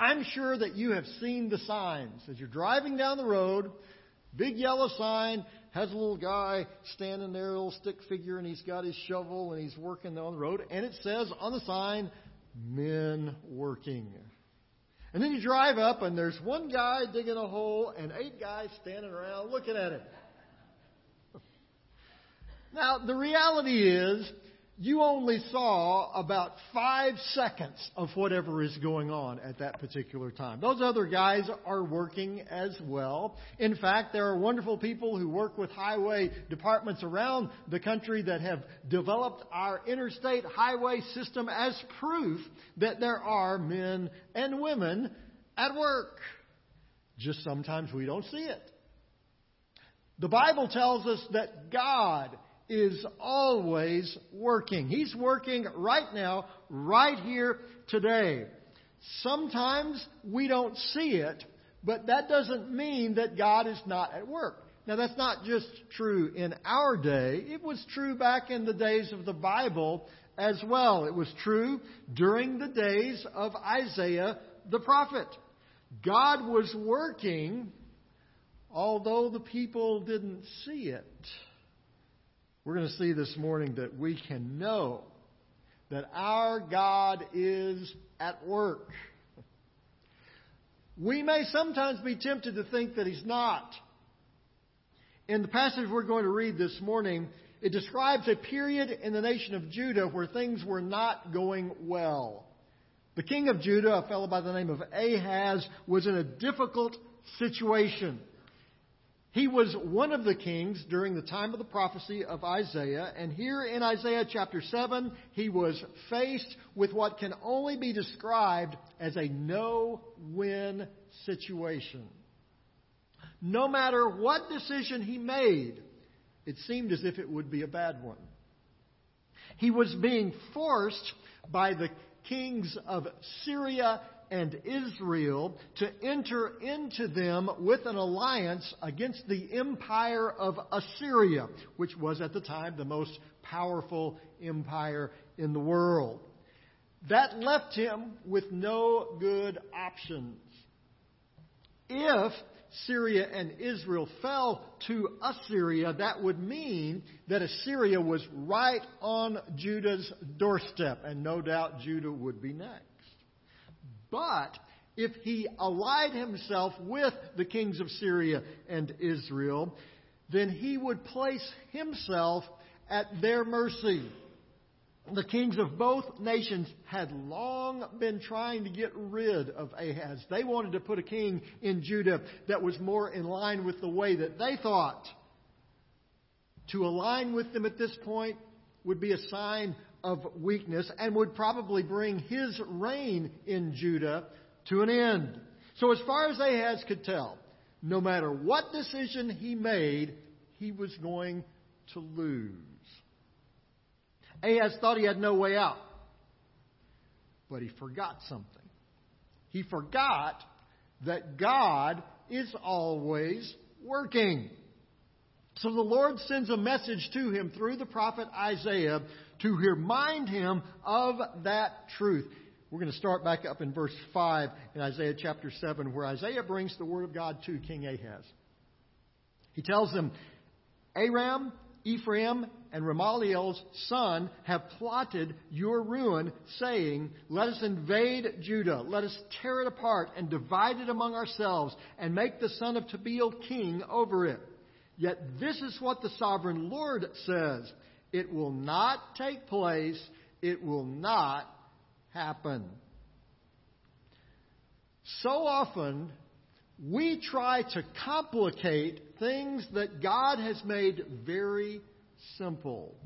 I'm sure that you have seen the signs. As you're driving down the road, big yellow sign has a little guy standing there, a little stick figure, and he's got his shovel and he's working on the road. And it says on the sign, men working. And then you drive up and there's one guy digging a hole and 8 guys standing around looking at him. Now, the reality is, you only saw about 5 seconds of whatever is going on at that particular time. Those other guys are working as well. In fact, there are wonderful people who work with highway departments around the country that have developed our interstate highway system as proof that there are men and women at work. Just sometimes we don't see it. The Bible tells us that God is always working. He's working right now, right here, today. Sometimes we don't see it, but that doesn't mean that God is not at work. Now, that's not just true in our day. It was true back in the days of the Bible as well. It was true during the days of Isaiah the prophet. God was working, although the people didn't see it. We're going to see this morning that we can know that our God is at work. We may sometimes be tempted to think that He's not. In the passage we're going to read this morning, it describes a period in the nation of Judah where things were not going well. The king of Judah, a fellow by the name of Ahaz, was in a difficult situation. He was one of the kings during the time of the prophecy of Isaiah. And here in Isaiah chapter 7, he was faced with what can only be described as a no-win situation. No matter what decision he made, it seemed as if it would be a bad one. He was being forced by the kings of Syria and Israel to enter into them with an alliance against the empire of Assyria, which was at the time the most powerful empire in the world. That left him with no good options. If Syria and Israel fell to Assyria, that would mean that Assyria was right on Judah's doorstep, and no doubt Judah would be next. But if he allied himself with the kings of Syria and Israel, then he would place himself at their mercy. The kings of both nations had long been trying to get rid of Ahaz. They wanted to put a king in Judah that was more in line with the way that they thought. To align with them at this point would be a sign of weakness and would probably bring his reign in Judah to an end. So as far as Ahaz could tell, no matter what decision he made, he was going to lose. Ahaz thought he had no way out, but he forgot something. He forgot that God is always working. So the Lord sends a message to him through the prophet Isaiah to remind him of that truth. We're going to start back up in verse 5 in Isaiah chapter 7, where Isaiah brings the word of God to King Ahaz. He tells him, Aram, Ephraim, and Remaliah's son have plotted your ruin, saying, let us invade Judah, let us tear it apart and divide it among ourselves, and make the son of Tabeel king over it. Yet this is what the sovereign Lord says. It will not take place. It will not happen. So often, we try to complicate things that God has made very simple.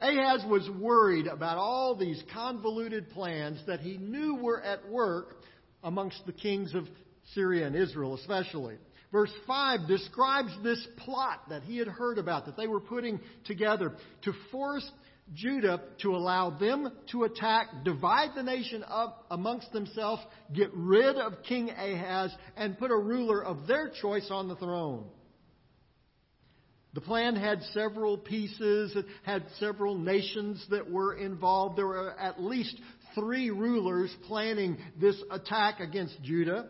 Ahaz was worried about all these convoluted plans that he knew were at work amongst the kings of Syria and Israel especially. Verse 5 describes this plot that he had heard about, that they were putting together to force Judah to allow them to attack, divide the nation up amongst themselves, get rid of King Ahaz, and put a ruler of their choice on the throne. The plan had several pieces. It had several nations that were involved. There were at least three rulers planning this attack against Judah.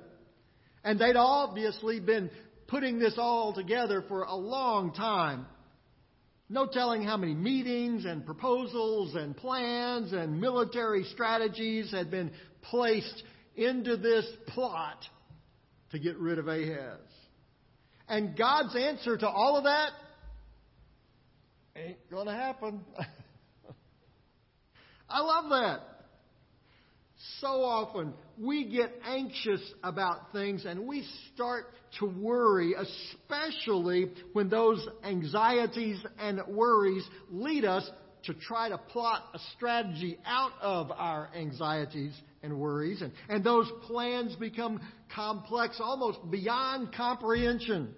And they'd obviously been putting this all together for a long time. No telling how many meetings and proposals and plans and military strategies had been placed into this plot to get rid of Ahaz. And God's answer to all of that ain't going to happen. I love that. So often we get anxious about things and we start to worry, especially when those anxieties and worries lead us to try to plot a strategy out of our anxieties and worries. And those plans become complex, almost beyond comprehension.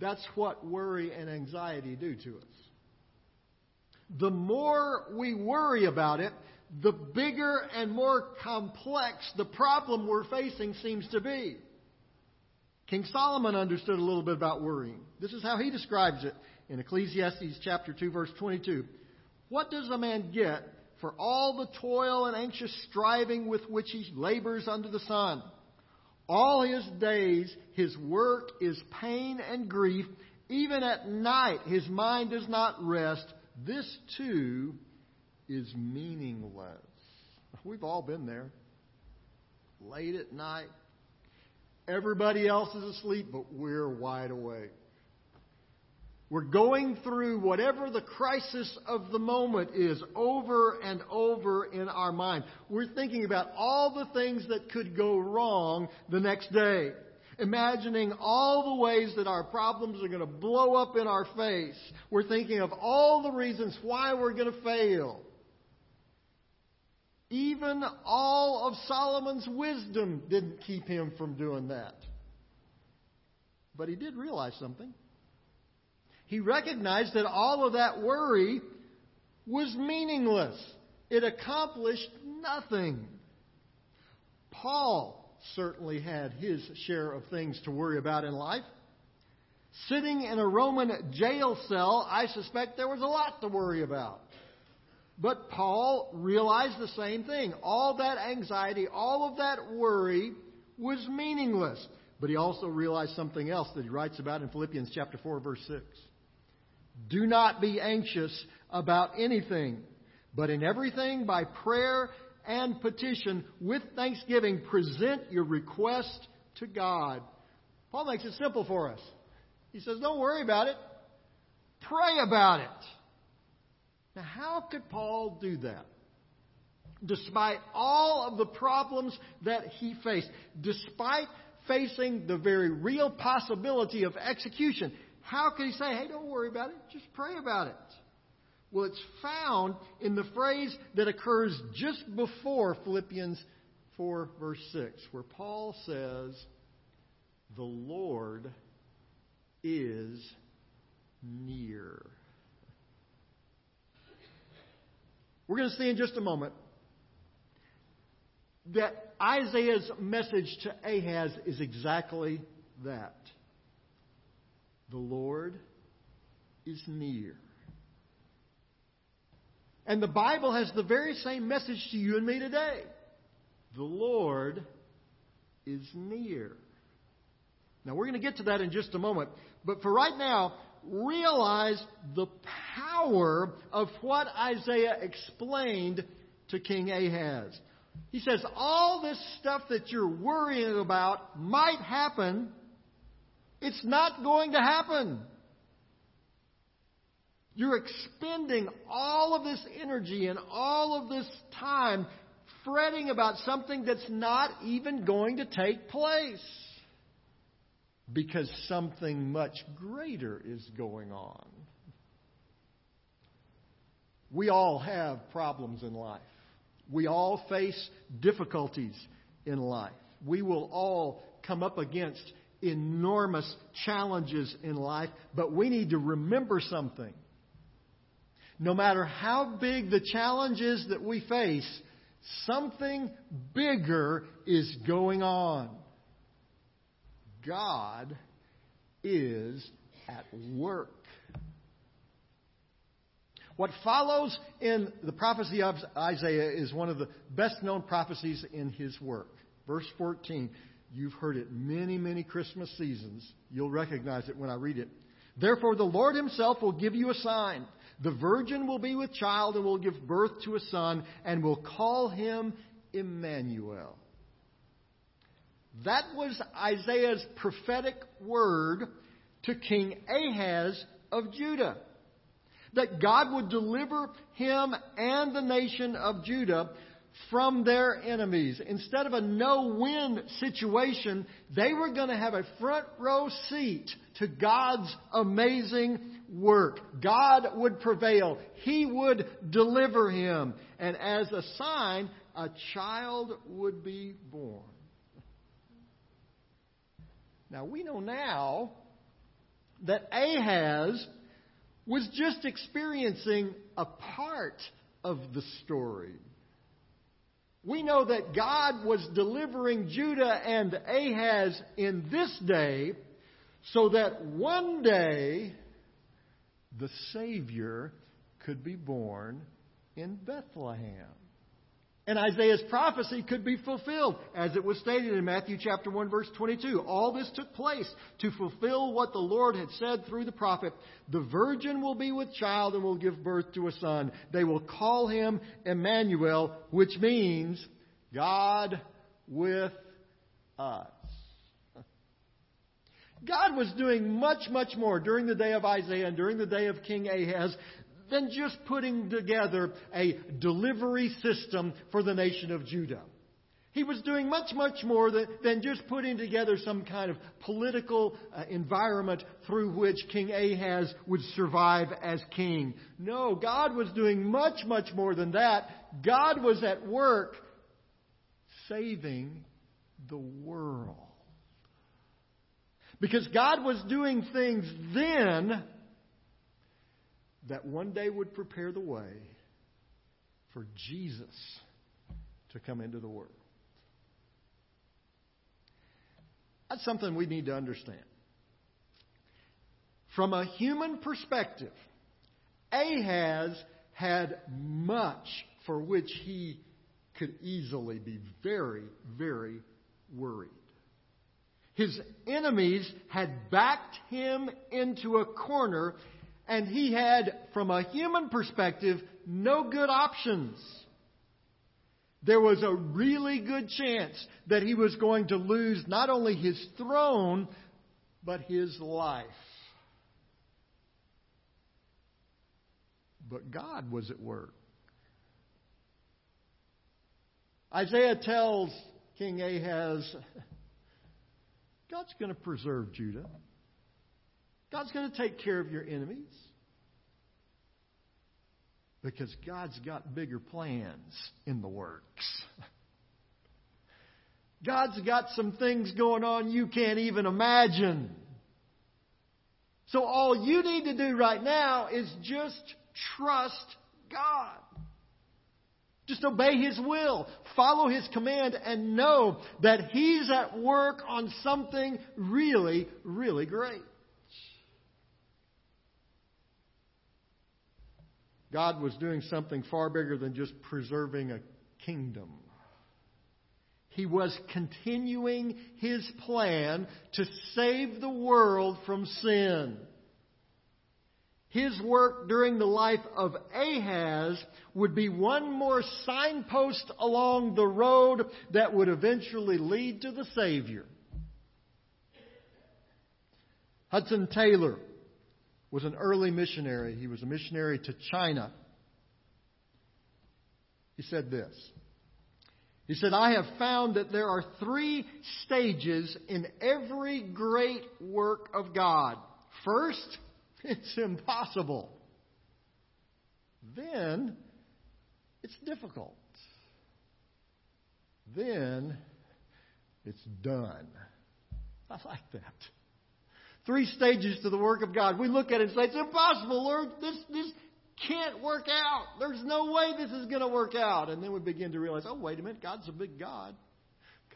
That's what worry and anxiety do to us. The more we worry about it, the bigger and more complex the problem we're facing seems to be. King Solomon understood a little bit about worrying. This is how he describes it in Ecclesiastes chapter 2, verse 22. What does a man get for all the toil and anxious striving with which he labors under the sun? All his days, his work is pain and grief. Even at night, his mind does not rest. This too is meaningless. We've all been there. Late at night. Everybody else is asleep, but we're wide awake. We're going through whatever the crisis of the moment is over and over in our mind. We're thinking about all the things that could go wrong the next day, imagining all the ways that our problems are going to blow up in our face. We're thinking of all the reasons why we're going to fail. Even all of Solomon's wisdom didn't keep him from doing that. But he did realize something. He recognized that all of that worry was meaningless. It accomplished nothing. Paul certainly had his share of things to worry about in life. Sitting in a Roman jail cell, I suspect there was a lot to worry about. But Paul realized the same thing. All that anxiety, all of that worry was meaningless. But he also realized something else that he writes about in Philippians chapter 4, verse 6. Do not be anxious about anything, but in everything by prayer and petition with thanksgiving, present your request to God. Paul makes it simple for us. He says, don't worry about it. Pray about it. Now, how could Paul do that? Despite all of the problems that he faced, despite facing the very real possibility of execution, how could he say, hey, don't worry about it. Just pray about it? Well, it's found in the phrase that occurs just before Philippians 4, verse 6, where Paul says, the Lord is near. We're going to see in just a moment that Isaiah's message to Ahaz is exactly that. The Lord is near. And the Bible has the very same message to you and me today. The Lord is near. Now, we're going to get to that in just a moment. But for right now, realize the power of what Isaiah explained to King Ahaz. He says, all this stuff that you're worrying about might happen. It's not going to happen. You're expending all of this energy and all of this time fretting about something that's not even going to take place, because something much greater is going on. We all have problems in life. We all face difficulties in life. We will all come up against enormous challenges in life, but we need to remember something. No matter how big the challenges that we face, something bigger is going on. God is at work. What follows in the prophecy of Isaiah is one of the best-known prophecies in his work. Verse 14, you've heard it many, many Christmas seasons. You'll recognize it when I read it. Therefore, the Lord himself will give you a sign. The virgin will be with child and will give birth to a son and will call him Emmanuel. That was Isaiah's prophetic word to King Ahaz of Judah, that God would deliver him and the nation of Judah from their enemies. Instead of a no-win situation, they were going to have a front row seat to God's amazing work. God would prevail. He would deliver him. And as a sign, a child would be born. Now, we know now that Ahaz was just experiencing a part of the story. We know that God was delivering Judah and Ahaz in this day so that one day the Savior could be born in Bethlehem. And Isaiah's prophecy could be fulfilled, as it was stated in Matthew chapter 1, verse 22. All this took place to fulfill what the Lord had said through the prophet. The virgin will be with child and will give birth to a son. They will call him Emmanuel, which means God with us. God was doing much, much more during the day of Isaiah and during the day of King Ahaz than just putting together a delivery system for the nation of Judah. He was doing much, much more than just putting together some kind of political environment through which King Ahaz would survive as king. No, God was doing much, much more than that. God was at work saving the world. Because God was doing things then that one day would prepare the way for Jesus to come into the world. That's something we need to understand. From a human perspective, Ahaz had much for which he could easily be very, very worried. His enemies had backed him into a corner, and he had, from a human perspective, no good options. There was a really good chance that he was going to lose not only his throne, but his life. But God was at work. Isaiah tells King Ahaz, God's going to preserve Judah. God's going to take care of your enemies because God's got bigger plans in the works. God's got some things going on you can't even imagine. So all you need to do right now is just trust God. Just obey His will. Follow His command and know that He's at work on something really, really great. God was doing something far bigger than just preserving a kingdom. He was continuing His plan to save the world from sin. His work during the life of Ahaz would be one more signpost along the road that would eventually lead to the Savior. Hudson Taylor was an early missionary. He was a missionary to China. He said this. He said, I have found that there are three stages in every great work of God. First, it's impossible. Then, it's difficult. Then, it's done. I like that. Three stages to the work of God. We look at it and say, it's impossible, Lord. This can't work out. There's no way this is going to work out. And then we begin to realize, oh, wait a minute. God's a big God.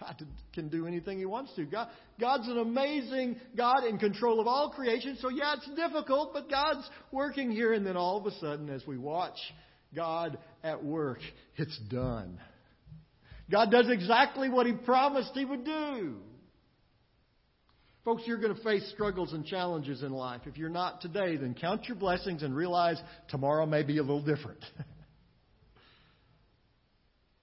God can do anything He wants to. God's an amazing God in control of all creation. So yeah, it's difficult, but God's working here. And then all of a sudden, as we watch God at work, it's done. God does exactly what He promised He would do. Folks, you're going to face struggles and challenges in life. If you're not today, then count your blessings and realize tomorrow may be a little different.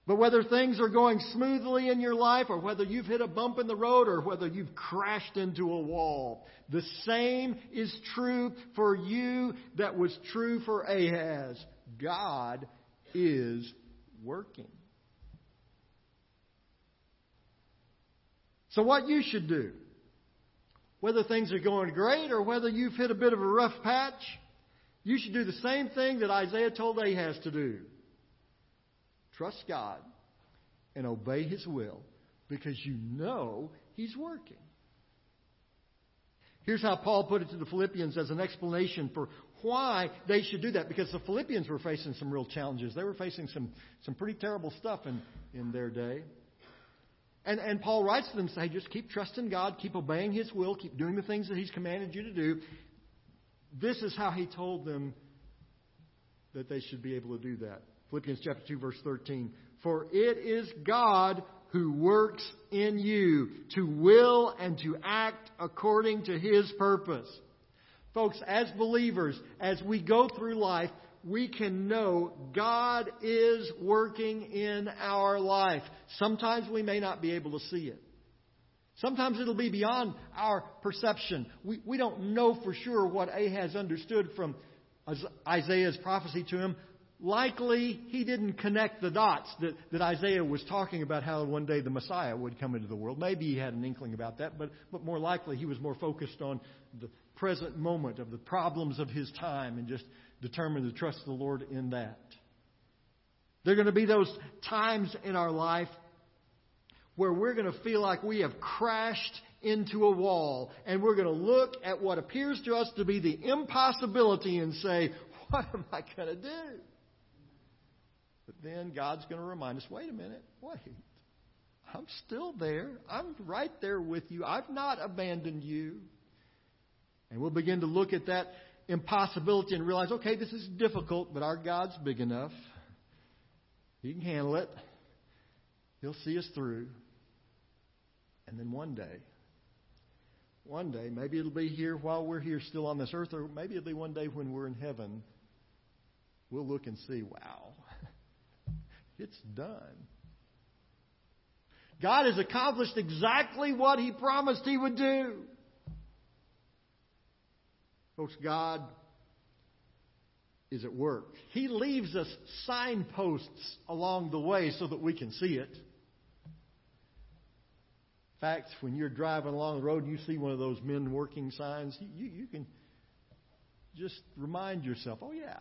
But whether things are going smoothly in your life, or whether you've hit a bump in the road, or whether you've crashed into a wall, the same is true for you that was true for Ahaz. God is working. So what you should do, whether things are going great or whether you've hit a bit of a rough patch, you should do the same thing that Isaiah told Ahaz to do. Trust God and obey His will, because you know He's working. Here's how Paul put it to the Philippians as an explanation for why they should do that, because the Philippians were facing some real challenges. They were facing some pretty terrible stuff in their day. And Paul writes to them and says, just keep trusting God, keep obeying His will, keep doing the things that He's commanded you to do. This is how he told them that they should be able to do that. Philippians chapter 2, verse 13. For it is God who works in you to will and to act according to His purpose. Folks, as believers, as we go through life, we can know God is working in our life. Sometimes we may not be able to see it. Sometimes it'll be beyond our perception. We don't know for sure what Ahaz understood from Isaiah's prophecy to him. Likely, he didn't connect the dots that Isaiah was talking about how one day the Messiah would come into the world. Maybe he had an inkling about that, but more likely he was more focused on the present moment of the problems of his time and just determined to trust the Lord in that. There are going to be those times in our life where we're going to feel like we have crashed into a wall, and we're going to look at what appears to us to be the impossibility and say, what am I going to do? But then God's going to remind us, wait a minute, wait, I'm still there. I'm right there with you. I've not abandoned you. And we'll begin to look at that impossibility and realize, okay, this is difficult, but our God's big enough. He can handle it. He'll see us through. And then one day, maybe it'll be here while we're here still on this earth, or maybe it'll be one day when we're in heaven, we'll look and see, wow. It's done. God has accomplished exactly what He promised He would do. Folks, God is at work. He leaves us signposts along the way so that we can see it. In fact, when you're driving along the road and you see one of those men working signs, you can just remind yourself, oh yeah.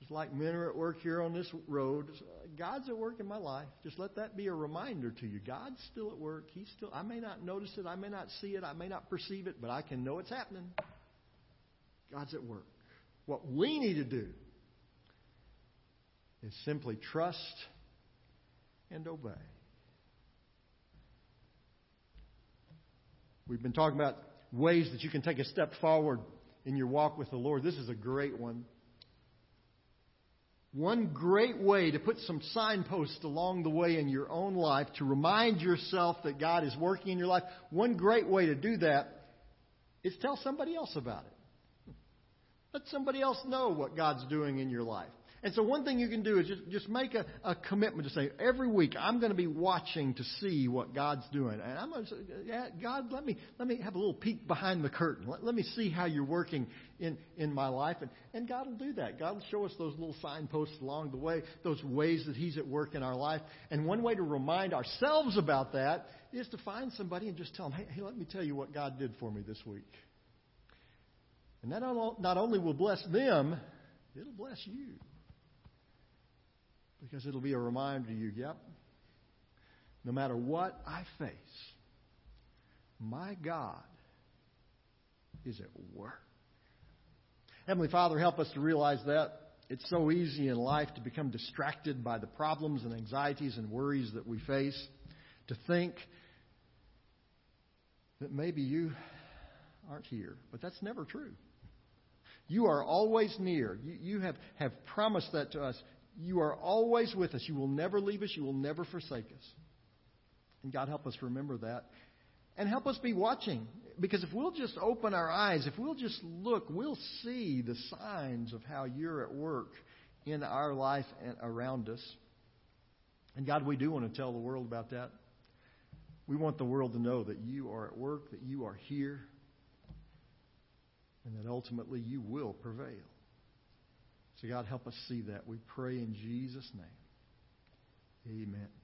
Just like men are at work here on this road, God's at work in my life. Just let that be a reminder to you. God's still at work. I may not notice it. I may not see it. I may not perceive it, but I can know it's happening. God's at work. What we need to do is simply trust and obey. We've been talking about ways that you can take a step forward in your walk with the Lord. This is a great one. One great way to put some signposts along the way in your own life to remind yourself that God is working in your life, one great way to do that is tell somebody else about it. Let somebody else know what God's doing in your life. And so one thing you can do is just make a commitment to say, every week I'm going to be watching to see what God's doing. And I'm going to say, yeah, God, let me have a little peek behind the curtain. Let me see how you're working in my life. And God will do that. God will show us those little signposts along the way, those ways that He's at work in our life. And one way to remind ourselves about that is to find somebody and just tell them, hey, let me tell you what God did for me this week. And that not only will bless them, it'll bless you. Because it'll be a reminder to you, yep, no matter what I face, my God is at work. Heavenly Father, help us to realize that. It's so easy in life to become distracted by the problems and anxieties and worries that we face. to think that maybe you aren't here. But that's never true. You are always near. You have promised that to us. You are always with us. You will never leave us. You will never forsake us. And God, help us remember that. And help us be watching. Because if we'll just open our eyes, if we'll just look, we'll see the signs of how you're at work in our life and around us. And God, we do want to tell the world about that. We want the world to know that you are at work, that you are here, and that ultimately you will prevail. So God, help us see that. We pray in Jesus' name. Amen.